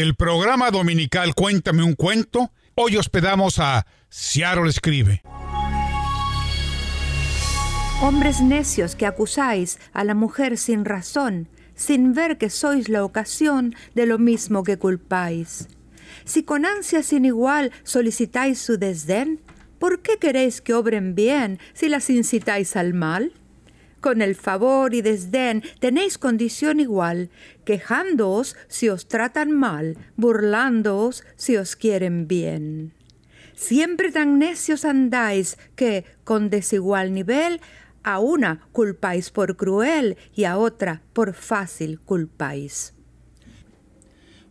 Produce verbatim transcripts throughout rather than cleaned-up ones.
el programa dominical Cuéntame un Cuento. Hoy hospedamos a Searo Escribe. Hombres necios que acusáis a la mujer sin razón, sin ver que sois la ocasión de lo mismo que culpáis. Si con ansia sin igual solicitáis su desdén, ¿por qué queréis que obren bien si las incitáis al mal? Con el favor y desdén tenéis condición igual, quejándoos si os tratan mal, burlándoos si os quieren bien. Siempre tan necios andáis que, con desigual nivel, a una culpáis por cruel y a otra por fácil culpáis.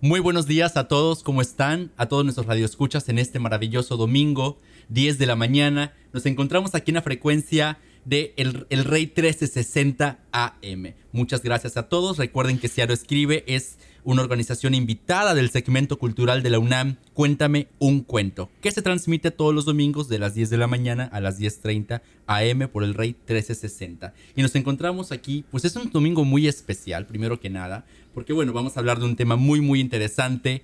Muy buenos días a todos, ¿cómo están? A todos nuestros radioescuchas en este maravilloso domingo, diez de la mañana. Nos encontramos aquí en la frecuencia de El, El Rey trece sesenta A M. Muchas gracias a todos. Recuerden que Searo Escribe es una organización invitada del segmento cultural de la UNAM, Cuéntame un Cuento, que se transmite todos los domingos de las diez de la mañana a las diez treinta A M por El Rey trece sesenta. Y nos encontramos aquí, pues es un domingo muy especial, primero que nada, porque bueno, vamos a hablar de un tema muy, muy interesante,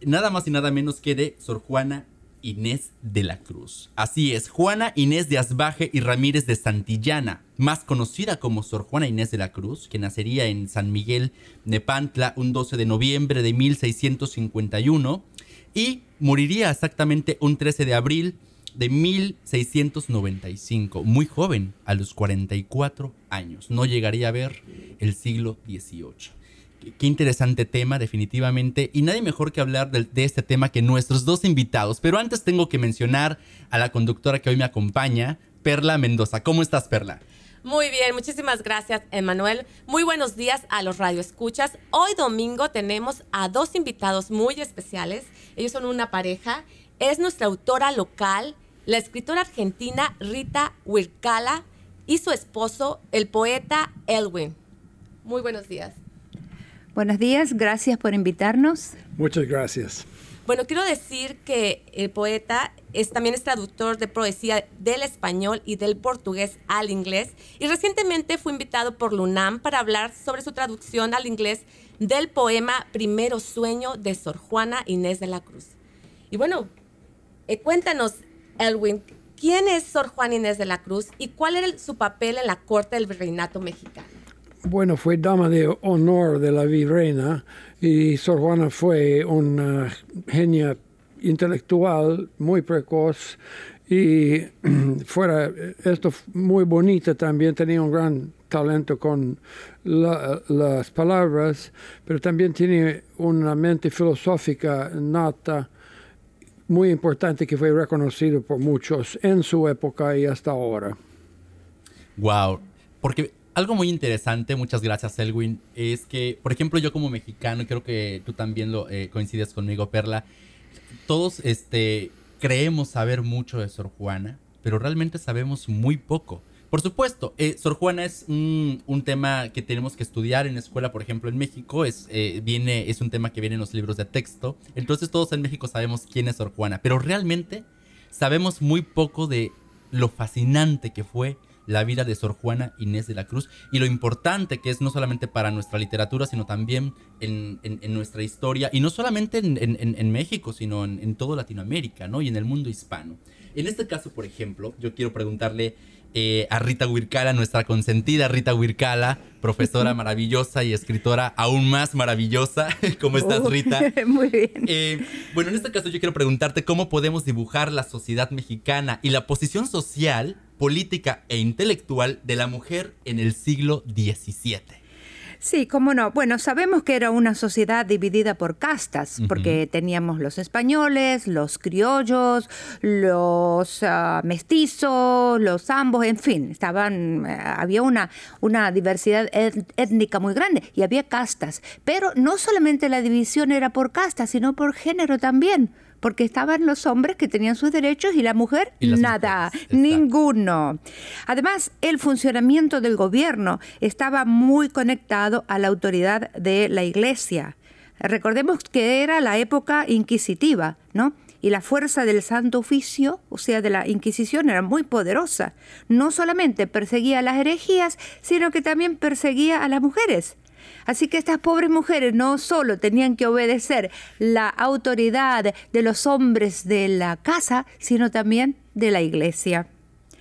nada más y nada menos que de Sor Juana Inés de la Cruz. Así es, Juana Inés de Asbaje y Ramírez de Santillana, más conocida como Sor Juana Inés de la Cruz, que nacería en San Miguel Nepantla un doce de noviembre de mil seiscientos cincuenta y uno y moriría exactamente un trece de abril de mil seiscientos noventa y cinco, muy joven, a los cuarenta y cuatro años. No llegaría a ver el siglo dieciocho. Qué interesante tema, definitivamente, y nadie mejor que hablar de, de este tema que nuestros dos invitados. Pero antes tengo que mencionar a la conductora que hoy me acompaña, Perla Mendoza. ¿Cómo estás, Perla? Muy bien, muchísimas gracias, Emanuel. Muy buenos días a los radioescuchas. Hoy domingo tenemos a dos invitados muy especiales. Ellos son una pareja. Es nuestra autora local, la escritora argentina Rita Wirkala, y su esposo, el poeta Edwin. Muy buenos días. Buenos días, gracias por invitarnos. Muchas gracias. Bueno, quiero decir que el poeta es, también es traductor de poesía del español y del portugués al inglés, y recientemente fue invitado por la UNAM para hablar sobre su traducción al inglés del poema Primero Sueño de Sor Juana Inés de la Cruz. Y bueno, eh, cuéntanos, Edwin, ¿quién es Sor Juana Inés de la Cruz y cuál era el, su papel en la corte del virreinato mexicano? Bueno, fue dama de honor de la virreina y Sor Juana fue una genia intelectual muy precoz y fuera esto muy bonita también, tenía un gran talento con la, las palabras, pero también tiene una mente filosófica nata muy importante que fue reconocido por muchos en su época y hasta ahora. Wow, porque algo muy interesante, muchas gracias, Edwin, es que, por ejemplo, yo como mexicano, creo que tú también lo eh, coincides conmigo, Perla, todos este, creemos saber mucho de Sor Juana, pero realmente sabemos muy poco. Por supuesto, eh, Sor Juana es un, un tema que tenemos que estudiar en la escuela, por ejemplo, en México, es, eh, viene, es un tema que viene en los libros de texto, entonces todos en México sabemos quién es Sor Juana, pero realmente sabemos muy poco de lo fascinante que fue la vida de Sor Juana Inés de la Cruz y lo importante que es no solamente para nuestra literatura, sino también en, en, en nuestra historia, y no solamente en, en, en México, sino en, en toda Latinoamérica, ¿no? Y en el mundo hispano. En este caso, por ejemplo, yo quiero preguntarle eh, a Rita Wirkala, nuestra consentida Rita Wirkala, profesora maravillosa y escritora aún más maravillosa. ¿Cómo estás, Rita? Uh, muy bien. Eh, bueno, en este caso yo quiero preguntarte cómo podemos dibujar la sociedad mexicana y la posición social, política e intelectual de la mujer en el siglo diecisiete. Sí, cómo no. Bueno, sabemos que era una sociedad dividida por castas, uh-huh, porque teníamos los españoles, los criollos, los uh, mestizos, los ambos, en fin, estaban, uh, había una, una diversidad étnica muy grande y había castas. Pero no solamente la división era por castas, sino por género también. Porque estaban los hombres que tenían sus derechos y la mujer, y nada, ninguno. Además, el funcionamiento del gobierno estaba muy conectado a la autoridad de la Iglesia. Recordemos que era la época inquisitiva, ¿no? Y la fuerza del Santo Oficio, o sea, de la Inquisición, era muy poderosa. No solamente perseguía a las herejías, sino que también perseguía a las mujeres. Así que estas pobres mujeres no solo tenían que obedecer la autoridad de los hombres de la casa, sino también de la iglesia.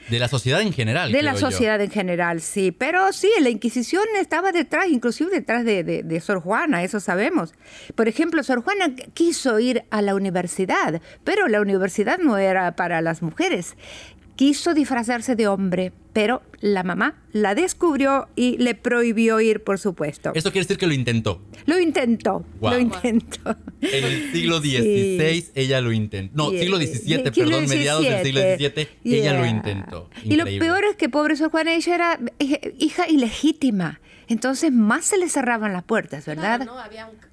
De la sociedad en general. De la sociedad en general, sí. Pero sí, la Inquisición estaba detrás, inclusive detrás de, de, de Sor Juana, eso sabemos. Por ejemplo, Sor Juana quiso ir a la universidad, pero la universidad no era para las mujeres. Quiso disfrazarse de hombre, pero la mamá la descubrió y le prohibió ir, por supuesto. Esto quiere decir que lo intentó. Lo intentó, wow. lo intentó. En el siglo dieciséis sí. ella lo intentó. No, yeah. siglo diecisiete, siglo perdón, diecisiete. Mediados del siglo diecisiete yeah. ella lo intentó. Increíble. Y lo peor es que pobre Sor Juana, ella era hija ilegítima. Entonces más se le cerraban las puertas, ¿verdad? Claro, no, había un...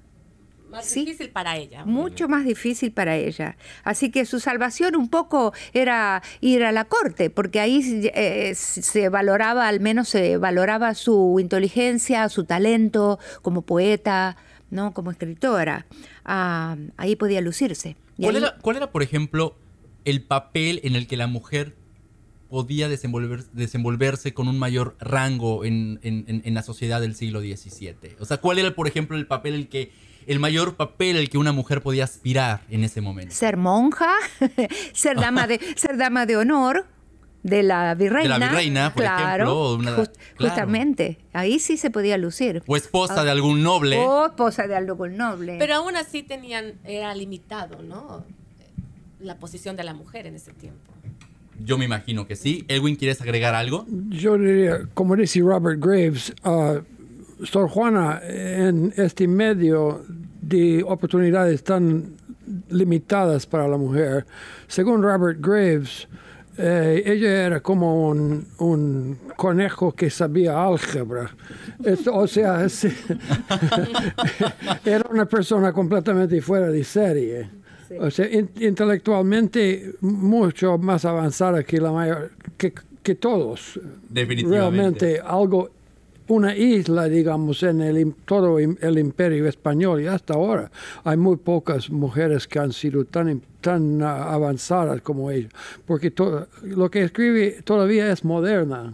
Más sí, difícil para ella. Mucho más difícil para ella. Así que su salvación un poco era ir a la corte, porque ahí eh, se valoraba, al menos se valoraba su inteligencia, su talento como poeta, ¿no? Como escritora. Ah, ahí podía lucirse. ¿Cuál, ahí... era, ¿Cuál era, por ejemplo, el papel en el que la mujer podía desenvolver, desenvolverse con un mayor rango en, en, en, en la sociedad del siglo diecisiete? O sea, ¿cuál era, por ejemplo, el papel en el que... el mayor papel al que una mujer podía aspirar en ese momento? Ser monja, ser dama de, ser dama de honor de la virreina. De la virreina, por claro, ejemplo. Una, just, claro. Justamente, ahí sí se podía lucir. O esposa ah, de algún noble. O esposa de algún noble. Pero aún así tenían, era limitado, ¿no? La posición de la mujer en ese tiempo. Yo me imagino que sí. Edwin, ¿quieres agregar algo? Yo diría, como dice Robert Graves, uh, Sor Juana, en este medio de oportunidades tan limitadas para la mujer, según Robert Graves, eh, ella era como un, un conejo que sabía álgebra. Esto, o sea, es, era una persona completamente fuera de serie. Sí. O sea, in, intelectualmente mucho más avanzada que, la mayor, que, que todos. Definitivamente. Realmente algo... una isla, digamos, en el, todo el imperio español, y hasta ahora hay muy pocas mujeres que han sido tan, tan avanzadas como ella, porque to, lo que escribe todavía es moderna.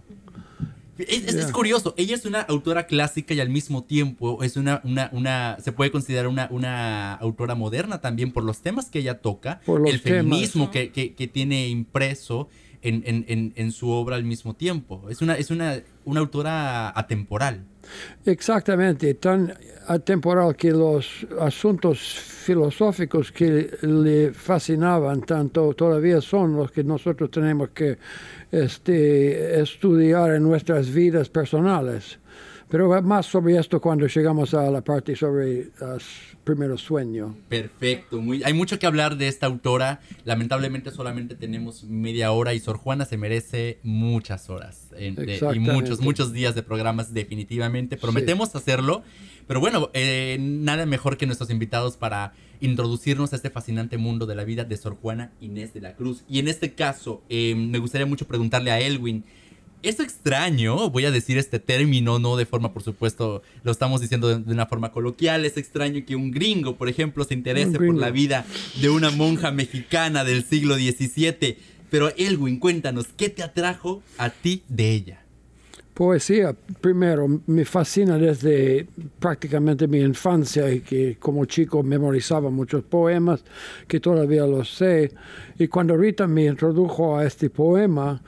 Es, es, yeah. es curioso, ella es una autora clásica y al mismo tiempo es una, una, una se puede considerar una, una autora moderna también por los temas que ella toca, por los el feminismo que, que, que tiene impreso En, en, en su obra al mismo tiempo. Es una, es una, una autora atemporal. Exactamente, tan atemporal que los asuntos filosóficos que le fascinaban tanto todavía son los que nosotros tenemos que este, estudiar en nuestras vidas personales. Pero más sobre esto cuando llegamos a la parte sobre uh, Primero Sueño. Perfecto. Muy, hay mucho que hablar de esta autora. Lamentablemente solamente tenemos media hora y Sor Juana se merece muchas horas. En, de, y muchos, muchos días de programas definitivamente. Prometemos sí. hacerlo. Pero bueno, eh, nada mejor que nuestros invitados para introducirnos a este fascinante mundo de la vida de Sor Juana Inés de la Cruz. Y en este caso, eh, me gustaría mucho preguntarle a Edwin. Es extraño, voy a decir este término, no de forma, por supuesto, lo estamos diciendo de, de una forma coloquial. Es extraño que un gringo, por ejemplo, se interese por la vida de una monja mexicana del siglo diecisiete. Pero, Edwin, cuéntanos, ¿qué te atrajo a ti de ella? Poesía, primero, me fascina desde prácticamente mi infancia y que como chico memorizaba muchos poemas que todavía los sé. Y cuando Rita me introdujo a este poema...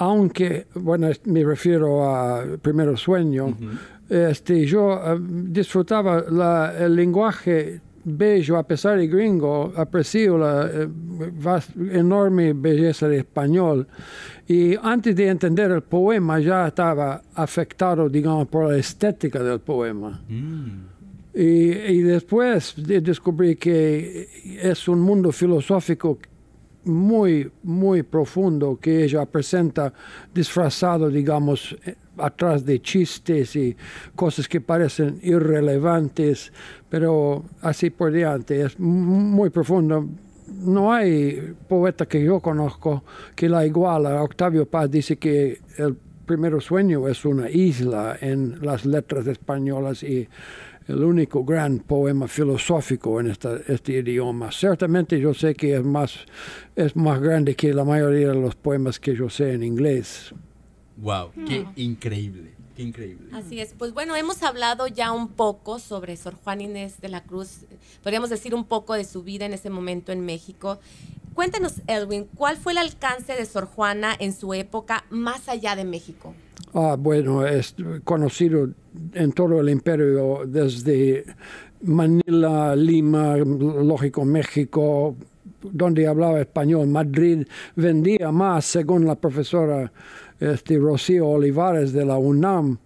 aunque, bueno, me refiero a Primero Sueño, uh-huh. este, yo uh, disfrutaba la, el lenguaje bello, a pesar de gringo, aprecio la eh, vast, enorme belleza de español. Y antes de entender el poema ya estaba afectado, digamos, por la estética del poema. Mm. Y, y después descubrí que es un mundo filosófico muy, muy profundo que ella presenta disfrazado, digamos, atrás de chistes y cosas que parecen irrelevantes, pero así por diante. Es muy profundo. No hay poeta que yo conozco que la iguala. Octavio Paz dice que el Primero Sueño es una isla en las letras españolas y el único gran poema filosófico en esta, este idioma. Ciertamente yo sé que es más, es más grande que la mayoría de los poemas que yo sé en inglés. ¡Wow! ¡Qué increíble! Qué increíble. Así es. Pues bueno, hemos hablado ya un poco sobre Sor Juana Inés de la Cruz. Podríamos decir un poco de su vida en ese momento en México. Cuéntanos, Edwin, ¿cuál fue el alcance de Sor Juana en su época más allá de México? Ah, bueno, es conocido en todo el imperio, desde Manila, Lima, lógico, México, donde hablaba español. Madrid vendía más, según la profesora este, Rocío Olivares de la UNAM,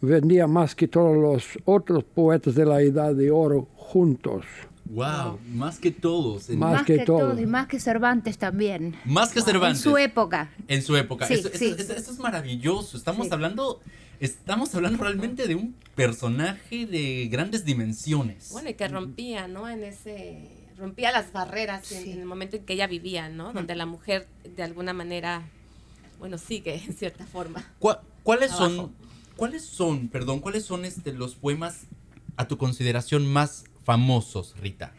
vendía más que todos los otros poetas de la Edad de Oro juntos. Wow, más que todos. Más, más que, que todos. todos. Y más que Cervantes también. Más que wow. Cervantes. En su época. En su época. Sí, eso, sí. Eso, eso, eso es maravilloso. Estamos sí. hablando... Estamos hablando realmente de un personaje de grandes dimensiones. Bueno, y que rompía, ¿no? En ese... Rompía las barreras sí. en, en el momento en que ella vivía, ¿no? Donde la mujer, de alguna manera, bueno, sigue en cierta forma. ¿Cuá, ¿Cuáles abajo? son... ¿Cuáles son, perdón, cuáles son este, los poemas a tu consideración más... famosos, Rita?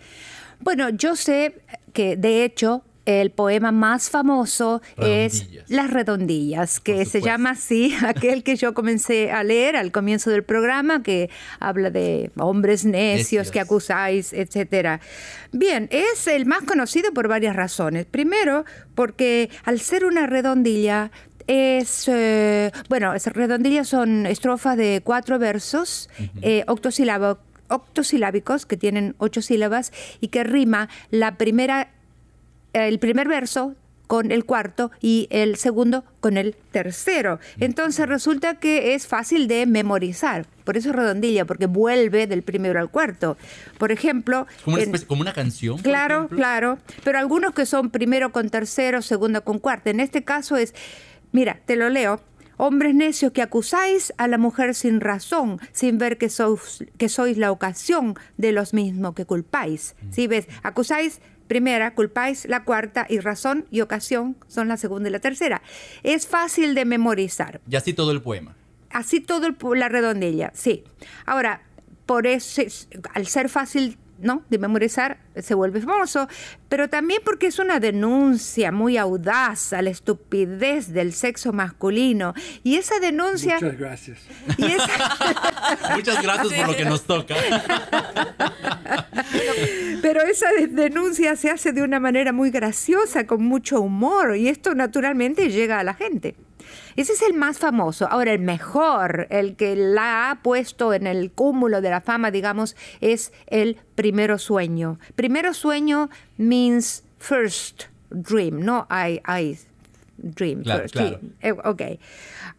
Bueno, yo sé que, de hecho, el poema más famoso es Las Redondillas, que se llama así, aquel que yo comencé a leer al comienzo del programa, que habla de hombres necios, necios. que acusáis, etcétera. Bien, es el más conocido por varias razones. Primero, porque al ser una redondilla... Es, eh, bueno, esas redondillas son estrofas de cuatro versos, uh-huh. eh, octosilábicos, octosilábicos que tienen ocho sílabas y que rima la primera, el primer verso con el cuarto y el segundo con el tercero. Entonces resulta que es fácil de memorizar. Por eso es redondilla, porque vuelve del primero al cuarto. Por ejemplo... Como una, especie, en, como una canción. Claro, claro. Pero algunos que son primero con tercero, segundo con cuarto. En este caso es... Mira, te lo leo. Hombres necios que acusáis a la mujer sin razón, sin ver que sois, que sois la ocasión de los mismos que culpáis. ¿Sí ves? Acusáis primera, culpáis la cuarta, y razón y ocasión son la segunda y la tercera. Es fácil de memorizar. Y así todo el poema. Así todo el, la redondilla, sí. Ahora, por eso, al ser fácil... ¿no? de memorizar, se vuelve famoso, pero también porque es una denuncia muy audaz a la estupidez del sexo masculino, y esa denuncia... Muchas gracias. Y esa... Muchas gracias por lo que nos toca. Pero esa denuncia se hace de una manera muy graciosa, con mucho humor, y esto naturalmente llega a la gente. Ese es el más famoso. Ahora, el mejor, el que la ha puesto en el cúmulo de la fama, digamos, es el Primero Sueño. Primero Sueño means first dream, no I, I dream claro, first. Claro. Sí. Ok.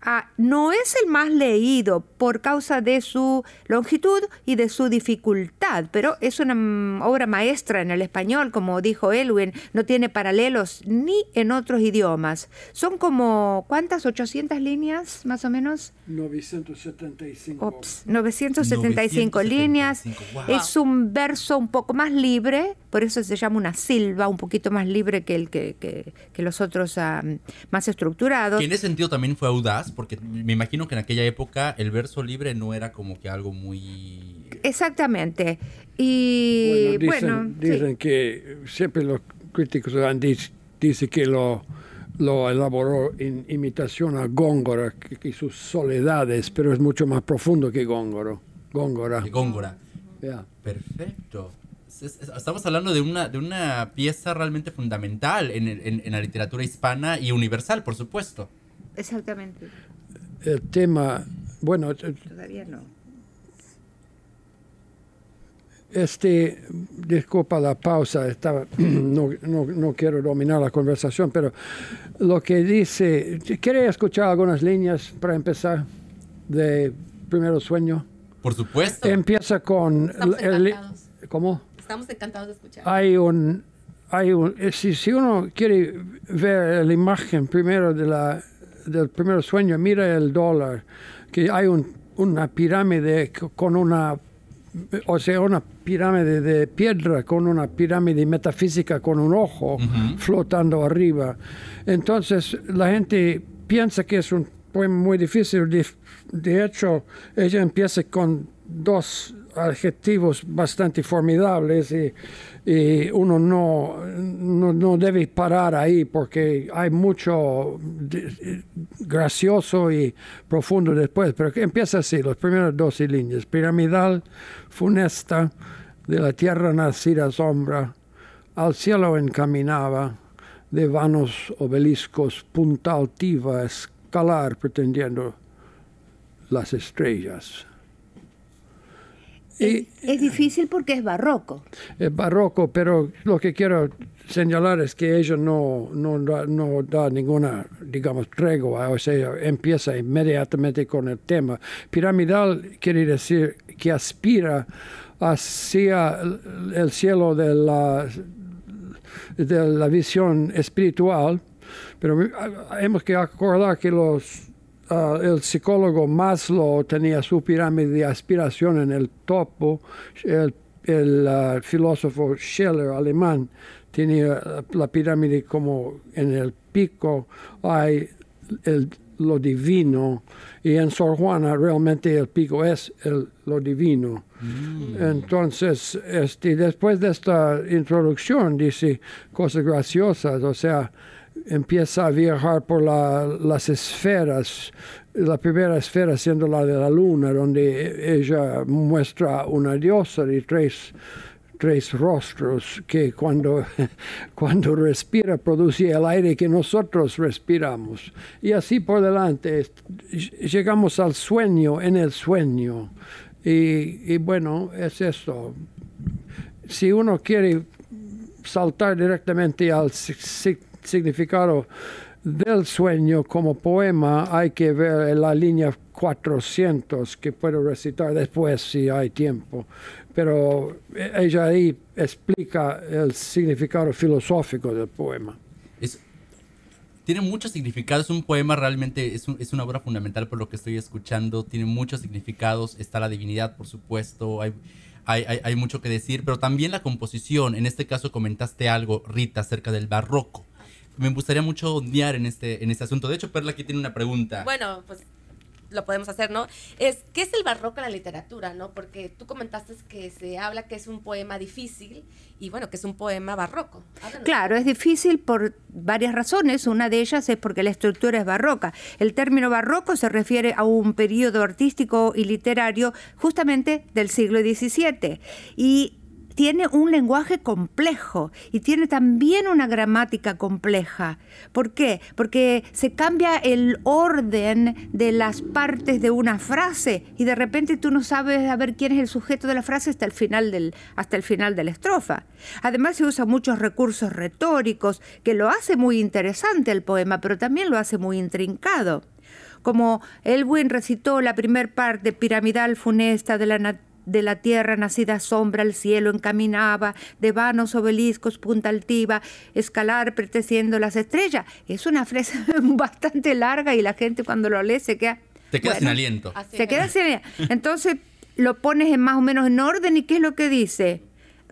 Uh, no es el más leído por causa de su longitud y de su dificultad, pero es una obra maestra en el español, como dijo Edwin, no tiene paralelos ni en otros idiomas. Son como, ¿cuántas? ¿ochocientas líneas, más o menos? novecientas setenta y cinco. Ops, novecientas setenta y cinco líneas. Wow. Es un verso un poco más libre, por eso se llama una silva, un poquito más libre que, el, que, que, que los otros um, más estructurados. Que en ese sentido también fue audaz, porque me imagino que en aquella época el verso libre no era como que algo muy... Exactamente. Y bueno... Dicen, bueno, dicen sí. que siempre los críticos han dicho dice que lo, lo elaboró en imitación a Góngora y sus soledades, pero es mucho más profundo que Góngora. Góngora. Góngora. Yeah. Perfecto. Estamos hablando de una, de una pieza realmente fundamental en, en, en la literatura hispana y universal, por supuesto. Exactamente. El tema, bueno... Todavía no. Este, disculpa la pausa, estaba, no, no, no quiero dominar la conversación, pero lo que dice... ¿Quiere escuchar algunas líneas para empezar de Primero Sueño? Por supuesto. Empieza con... Estamos el, encantados. ¿Cómo? Estamos encantados de escuchar. Hay un... Hay un si, si uno quiere ver la imagen primero de la... del Primer Sueño, mira el dólar, que hay un, una pirámide con una, o sea, una pirámide de piedra con una pirámide metafísica con un ojo uh-huh. flotando arriba. Entonces la gente piensa que es un poema muy difícil, de, de hecho ella empieza con dos adjetivos bastante formidables y, y uno no, no, no debe parar ahí porque hay mucho gracioso y profundo después. Pero empieza así, los primeros dos líneas. Piramidal, funesta, de la tierra nacida sombra, al cielo encaminaba, de vanos obeliscos, punta altiva, a escalar pretendiendo las estrellas. Y es difícil porque es barroco. Es barroco, pero lo que quiero señalar es que ella no, no, da, no da ninguna, digamos, tregua, o sea, empieza inmediatamente con el tema. Piramidal quiere decir que aspira hacia el cielo de la, de la visión espiritual, pero hemos que acordar que los... Uh, el psicólogo Maslow tenía su pirámide de aspiración en el topo, el, el uh, filósofo Scheler alemán tenía la pirámide como en el pico hay el, lo divino, y en Sor Juana realmente el pico es el, lo divino. Mm. Entonces, este, después de esta introducción dice cosas graciosas, o sea, empieza a viajar por la, las esferas, la primera esfera siendo la de la luna, donde ella muestra una diosa de tres, tres rostros que cuando, cuando respira produce el aire que nosotros respiramos. Y así por delante, llegamos al sueño en el sueño. Y, y bueno, es eso. Si uno quiere saltar directamente al significado del sueño como poema, hay que ver la línea cuatrocientos que puedo recitar después si hay tiempo, pero ella ahí explica el significado filosófico del poema. Es, tiene muchos significados, un poema realmente es, un, es una obra fundamental por lo que estoy escuchando, tiene muchos significados, está la divinidad por supuesto, hay... Hay, hay, hay mucho que decir, pero también la composición. En este caso comentaste algo, Rita, acerca del barroco. Me gustaría mucho ondear en este, en este asunto. De hecho, Perla aquí tiene una pregunta. Bueno, pues lo podemos hacer, ¿no? Es, ¿qué es el barroco en la literatura, no? Porque tú comentaste que se habla que es un poema difícil y, bueno, que es un poema barroco. Háblanos. Claro, es difícil por varias razones. Una de ellas es porque la estructura es barroca. El término barroco se refiere a un periodo artístico y literario justamente del siglo diecisiete. Y tiene un lenguaje complejo y tiene también una gramática compleja. ¿Por qué? Porque se cambia el orden de las partes de una frase y de repente tú no sabes a ver quién es el sujeto de la frase hasta el final del, hasta el final de la estrofa. Además se usan muchos recursos retóricos que lo hace muy interesante el poema, pero también lo hace muy intrincado. Como Edwin recitó la primer parte, piramidal funesta de la naturaleza, de la tierra nacida sombra, al cielo encaminaba, de vanos obeliscos, punta altiva, escalar preteciendo las estrellas. Es una frase bastante larga y la gente cuando lo lee se queda... Te queda bueno, sin aliento. Se queda sin aliento. Entonces lo pones en más o menos en orden y ¿qué es lo que dice?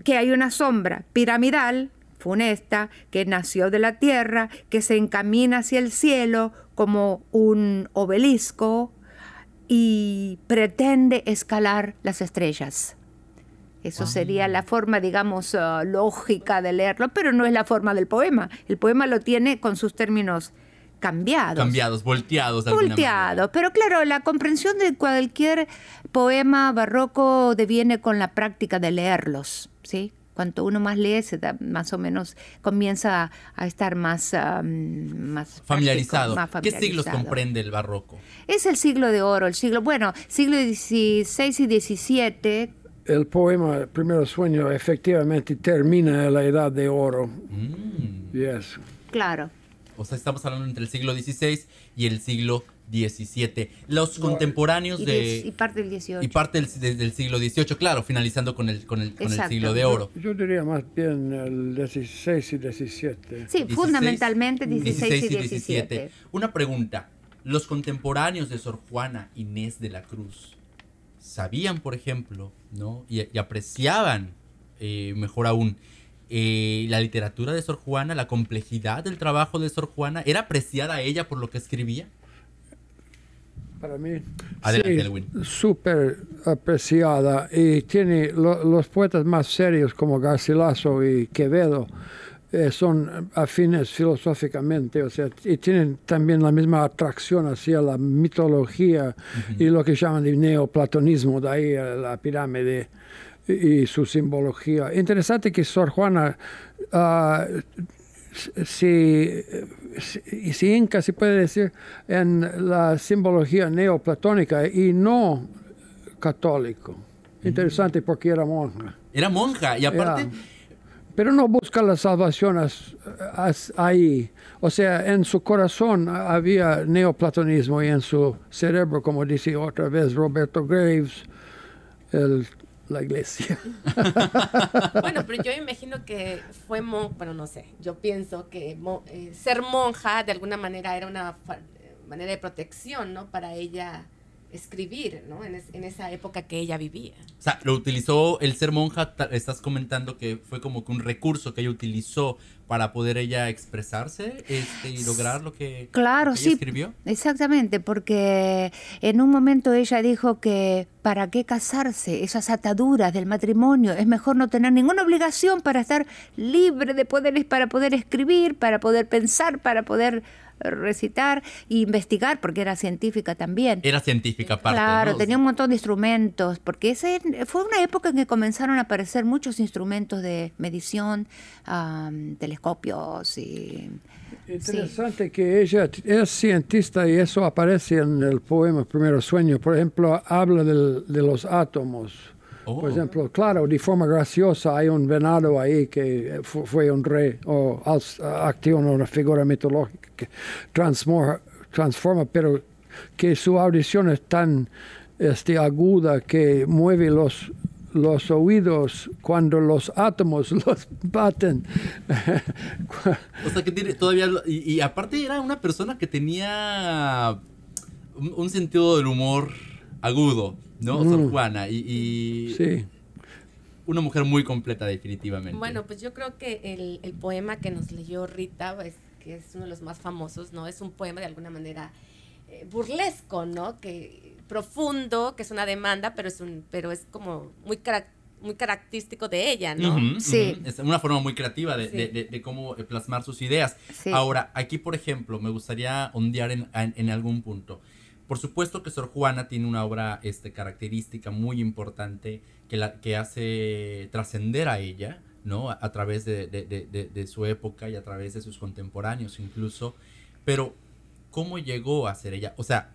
Que hay una sombra piramidal, funesta, que nació de la tierra, que se encamina hacia el cielo como un obelisco, y pretende escalar las estrellas. Eso sería la forma, digamos, uh, lógica de leerlo, pero no es la forma del poema. El poema lo tiene con sus términos cambiados. Cambiados, volteados. Volteados, pero claro, la comprensión de cualquier poema barroco deviene con la práctica de leerlos, ¿sí? Cuanto uno más lee, se da, más o menos comienza a, a estar más, um, más, familiarizado. Práctico, más familiarizado. ¿Qué siglos comprende el barroco? Es el siglo de oro, el siglo, bueno, siglo dieciséis y diecisiete. El poema Primero Sueño efectivamente termina en la edad de oro. Mm. Yes. Claro. O sea, estamos hablando entre el siglo dieciséis y el siglo diecisiete. Los contemporáneos y de... Diez, y parte del dieciocho. Y parte del, del siglo dieciocho, claro, finalizando con el, con el, con el siglo de oro. Yo, yo diría más bien el dieciséis y diecisiete. Sí, dieciséis, fundamentalmente dieciséis y diecisiete. Una pregunta. Los contemporáneos de Sor Juana Inés de la Cruz sabían, por ejemplo, ¿no? y, y apreciaban, eh, mejor aún, Eh, la literatura de Sor Juana, la complejidad del trabajo de Sor Juana. ¿Era apreciada ella por lo que escribía? para mí. Adelante, Edwin. Sí, súper apreciada, y tiene lo, los poetas más serios como Garcilaso y Quevedo, eh, son afines filosóficamente, o sea, y tienen también la misma atracción hacia la mitología, uh-huh, y lo que llaman el neoplatonismo, de ahí la pirámide y, y su simbología. Interesante que Sor Juana... Uh, Si, si, si Inca se puede decir en la simbología neoplatónica y no católico. Interesante, porque era monja. Era monja, y aparte... Era, pero no busca la salvación as, as, ahí. O sea, en su corazón había neoplatonismo, y en su cerebro, como dice otra vez Roberto Graves, el... la iglesia. Bueno, pero yo imagino que fue monja, bueno, no sé, yo pienso que mo, eh, ser monja de alguna manera era una manera de protección, ¿no? Para ella escribir, ¿no? En, es, en esa época que ella vivía. O sea, lo utilizó el ser monja, estás comentando que fue como que un recurso que ella utilizó para poder ella expresarse este, y lograr lo que claro, ella sí, escribió. Exactamente, porque en un momento ella dijo que ¿para qué casarse? Esas ataduras del matrimonio, es mejor no tener ninguna obligación para estar libre de poderes, para poder escribir, para poder pensar, para poder... recitar e investigar, porque era científica también. Era científica, aparte. Claro, ¿no? Tenía un montón de instrumentos, porque ese fue una época en que comenzaron a aparecer muchos instrumentos de medición, um, telescopios y... Interesante, sí, que ella es cientista, y eso aparece en el poema Primero Sueño. Por ejemplo, habla del, de los átomos. Oh. Por ejemplo, claro, de forma graciosa hay un venado ahí que fu fue un rey o acción o una figura mitológica que transforma, transforma, pero que su audición es tan este, aguda que mueve los, los oídos cuando los átomos los baten. O sea, que tiene todavía... Y, y aparte era una persona que tenía un, un sentido del humor agudo, ¿no? Mm. Sor Juana, y, y sí, una mujer muy completa, definitivamente. Bueno, pues yo creo que el, el poema que nos leyó Rita, pues, que es uno de los más famosos, ¿no? Es un poema de alguna manera eh, burlesco, ¿no? Que profundo, que es una demanda, pero es un, pero es como muy característico, muy característico de ella, ¿no? Uh-huh, sí. Uh-huh. Es una forma muy creativa de, sí, de, de, de cómo plasmar sus ideas. Sí. Ahora, aquí, por ejemplo, me gustaría ondear en, en, en algún punto. Por supuesto que Sor Juana tiene una obra este, característica muy importante que, la, que hace trascender a ella, ¿no? A, a través de, de, de, de, de su época y a través de sus contemporáneos incluso. Pero, ¿cómo llegó a ser ella? O sea,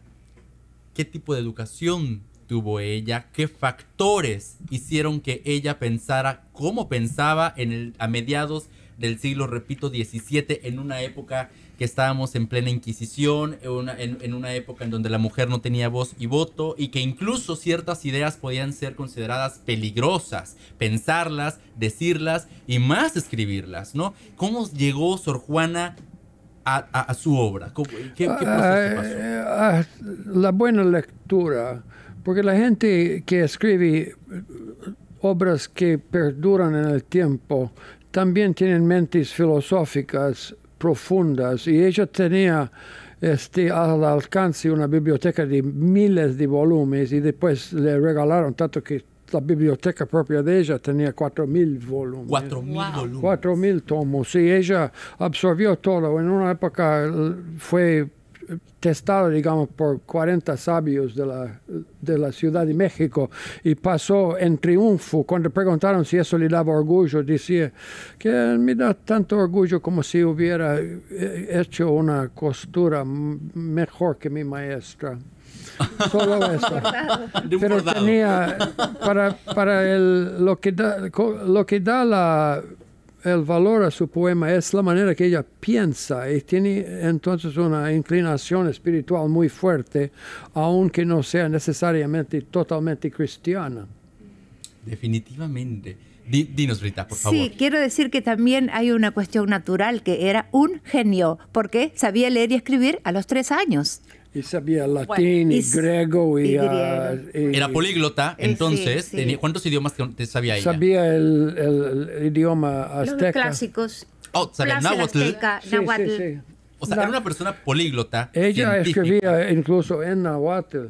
¿qué tipo de educación tuvo ella? ¿Qué factores hicieron que ella pensara cómo pensaba en el, a mediados del siglo, repito, diecisiete, en una época que estábamos en plena Inquisición, en una, en, en una época en donde la mujer no tenía voz y voto, y que incluso ciertas ideas podían ser consideradas peligrosas, pensarlas, decirlas y más escribirlas, ¿no? ¿Cómo llegó Sor Juana a, a, a su obra? ¿Qué, qué proceso pasó? La buena lectura, porque la gente que escribe obras que perduran en el tiempo también tienen mentes filosóficas profundas, y ella tenía este, al alcance una biblioteca de miles de volúmenes, y después le regalaron, tanto que la biblioteca propia de ella tenía cuatro mil volúmenes. Cuatro mil volúmenes. Cuatro mil tomos, y ella absorbió todo. En una época fue testada, digamos, por cuarenta sabios de la, de la Ciudad de México, y pasó en triunfo. Cuando preguntaron si eso le daba orgullo, decía que me da tanto orgullo como si hubiera hecho una costura mejor que mi maestra. Solo eso. Pero tenía, para, para el, lo que da, lo que da la... el valor a su poema es la manera que ella piensa, y tiene entonces una inclinación espiritual muy fuerte, aunque no sea necesariamente totalmente cristiana. Definitivamente. Dinos, Rita, por favor. Sí, quiero decir que también hay una cuestión natural, que era un genio, porque sabía leer y escribir a los tres años. Y sabía latín, bueno, y, y griego, y, y, griego. Uh, y... Era políglota, y, entonces, sí, sí. ¿Cuántos idiomas que sabía ella? Sabía el, el, el idioma azteca. Los clásicos. Oh, sabía náhuatl. Azteca, náhuatl. Sí, sí, sí. O sea, la, era una persona políglota. Ella científica. Escribía incluso en náhuatl.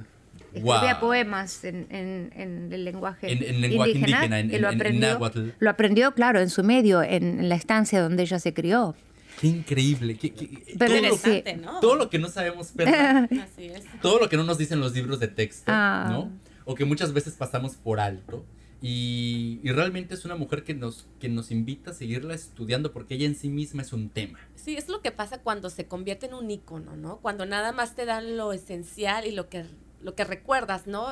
Escribía wow. poemas en, en, en el lenguaje, en, en lenguaje indígena, indígena en, que en, lo, aprendió, en náhuatl. Lo aprendió, claro, en su medio, en, en la estancia donde ella se crió. Qué increíble. Qué, qué, Pero todo, interesante, lo, ¿no? todo lo que no sabemos, Perla, así es. Todo lo que no nos dicen los libros de texto, ah. ¿no? O que muchas veces pasamos por alto. Y, y realmente es una mujer que nos, que nos invita a seguirla estudiando, porque ella en sí misma es un tema. Sí, es lo que pasa cuando se convierte en un ícono, ¿no? Cuando nada más te dan lo esencial y lo que, lo que recuerdas, ¿no?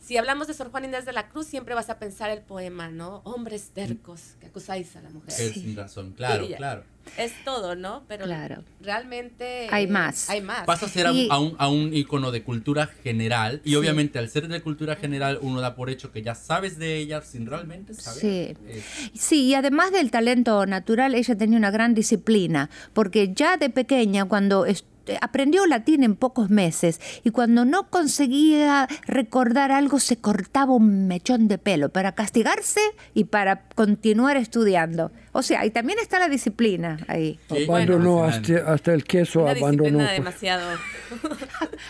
Si hablamos de Sor Juana Inés de la Cruz, siempre vas a pensar el poema, ¿no? Hombres tercos que acusáis a la mujer. Es sin razón, claro, sí, claro. Es todo, ¿no? Pero claro. realmente... Hay más. Hay más. Pasa a ser y... a, un, a un ícono de cultura general. Y sí. obviamente, al ser de cultura general, uno da por hecho que ya sabes de ella sin realmente saber. Sí. Eh. Sí, y además del talento natural, ella tenía una gran disciplina. Porque ya de pequeña, cuando aprendió latín en pocos meses, y cuando no conseguía recordar algo se cortaba un mechón de pelo para castigarse y para continuar estudiando. O sea, y también está la disciplina ahí. Sí, abandonó bueno, hasta, hasta el queso. Una abandonó disciplina demasiado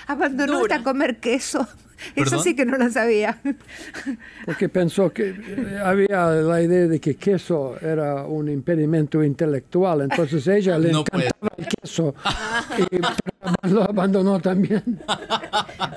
abandonó dura. Hasta comer queso. ¿Perdón? Eso sí que no lo sabía. Porque pensó que había la idea de que queso era un impedimento intelectual. Entonces ella le no encantaba puede. el queso. Y lo abandonó también.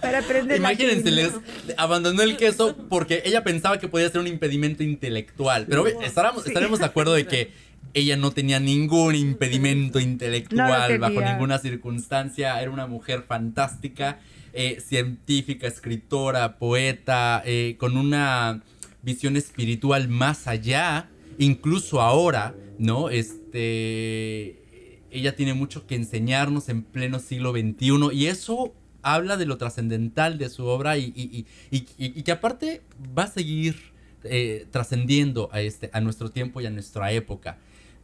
Para aprender. Imagínense, les abandonó el queso porque ella pensaba que podía ser un impedimento intelectual. Pero wow. estaremos, estaremos de acuerdo de que ella no tenía ningún impedimento intelectual, no bajo ninguna circunstancia. Era una mujer fantástica, eh, científica, escritora, poeta, eh, con una visión espiritual más allá. Incluso ahora, ¿no? Este, ella tiene mucho que enseñarnos en pleno siglo veintiuno. Y eso habla de lo trascendental de su obra y, y, y, y, y que aparte va a seguir eh, trascendiendo a, este, a nuestro tiempo y a nuestra época.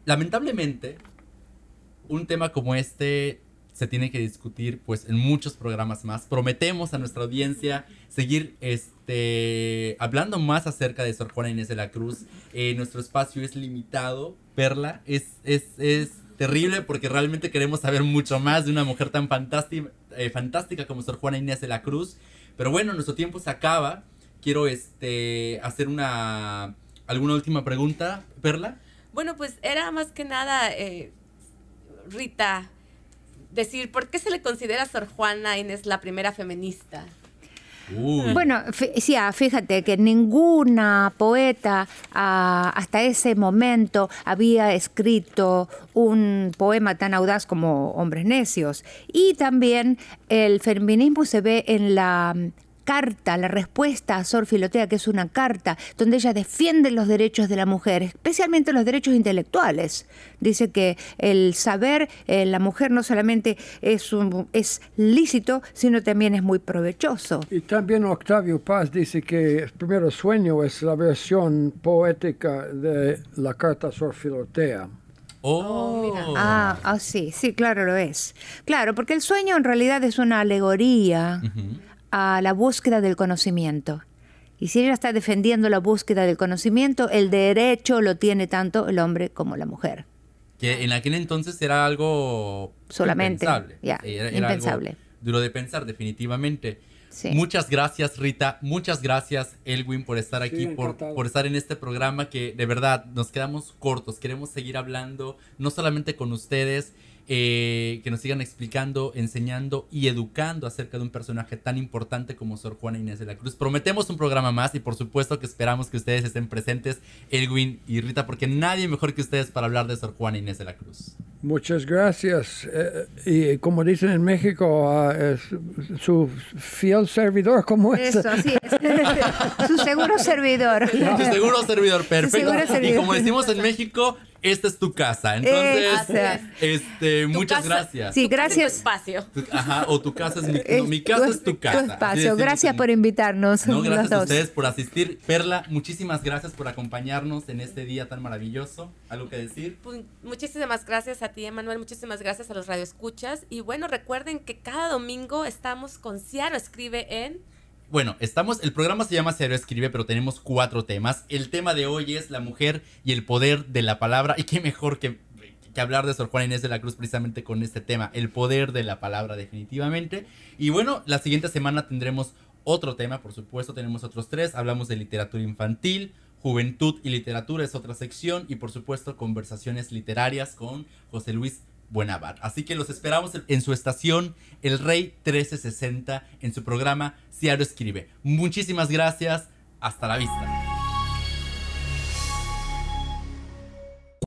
Lamentablemente, un tema como este se tiene que discutir pues en muchos programas más. Prometemos a nuestra audiencia seguir este, hablando más acerca de Sor Juana Inés de la Cruz. Eh, nuestro espacio es limitado, Perla. Es, es, es terrible porque realmente queremos saber mucho más de una mujer tan fantástica, eh, fantástica como Sor Juana Inés de la Cruz. Pero bueno, nuestro tiempo se acaba. Quiero este, hacer una alguna última pregunta, Perla. Bueno, pues era más que nada, eh, Rita, decir, ¿por qué se le considera Sor Juana Inés la primera feminista? Uy. Bueno, fíjate que ninguna poeta ah, hasta ese momento había escrito un poema tan audaz como Hombres Necios. Y también el feminismo se ve en la carta, la respuesta a Sor Filotea, que es una carta donde ella defiende los derechos de la mujer, especialmente los derechos intelectuales. Dice que el saber, eh, la mujer no solamente es, un, es lícito, sino también es muy provechoso. Y también Octavio Paz dice que Primero Sueño es la versión poética de la carta a Sor Filotea. Oh. Oh, ah, oh, sí, sí, claro lo es. Claro, porque el sueño en realidad es una alegoría uh-huh. a la búsqueda del conocimiento. Y si ella está defendiendo la búsqueda del conocimiento, el derecho lo tiene tanto el hombre como la mujer. Que en aquel entonces era algo solamente impensable. Yeah, era, era impensable. Algo duro de pensar, definitivamente. Sí. Muchas gracias, Rita. Muchas gracias, Edwin, por estar aquí, sí, por, por estar en este programa que de verdad nos quedamos cortos. Queremos seguir hablando, no solamente con ustedes, Eh, que nos sigan explicando, enseñando y educando acerca de un personaje tan importante como Sor Juana Inés de la Cruz. Prometemos un programa más y por supuesto que esperamos que ustedes estén presentes, Edwin y Rita, porque nadie mejor que ustedes para hablar de Sor Juana Inés de la Cruz. Muchas gracias. Eh, y como dicen en México, uh, es su fiel servidor, ¿cómo es? Eso, así es. Su seguro servidor. Su seguro servidor, perfecto. Seguro servidor. Y como decimos en México, esta es tu casa. Entonces, eh, este, muchas casa, gracias. Sí, gracias. Tu espacio. Tu, ajá, o tu casa es mi, no, mi casa tu, es tu casa. Tu espacio. Gracias por invitarnos. No, gracias a ustedes por asistir. Perla, muchísimas gracias por acompañarnos en este día tan maravilloso. ¿Algo que decir? Pues, muchísimas gracias a ti, Emanuel. Muchísimas gracias a los radioescuchas. Y bueno, recuerden que cada domingo estamos con Ciaro Escribe en... Bueno, estamos, el programa se llama Searo Escribe, pero tenemos cuatro temas. El tema de hoy es la mujer y el poder de la palabra. Y qué mejor que, que hablar de Sor Juana Inés de la Cruz precisamente con este tema, el poder de la palabra, definitivamente. Y bueno, la siguiente semana tendremos otro tema, por supuesto, tenemos otros tres. Hablamos de literatura infantil, juventud y literatura es otra sección, y por supuesto conversaciones literarias con José Luis Buenabad. Así que los esperamos en su estación El Rey trece sesenta, en su programa Searo Escribe. Muchísimas gracias, hasta la vista.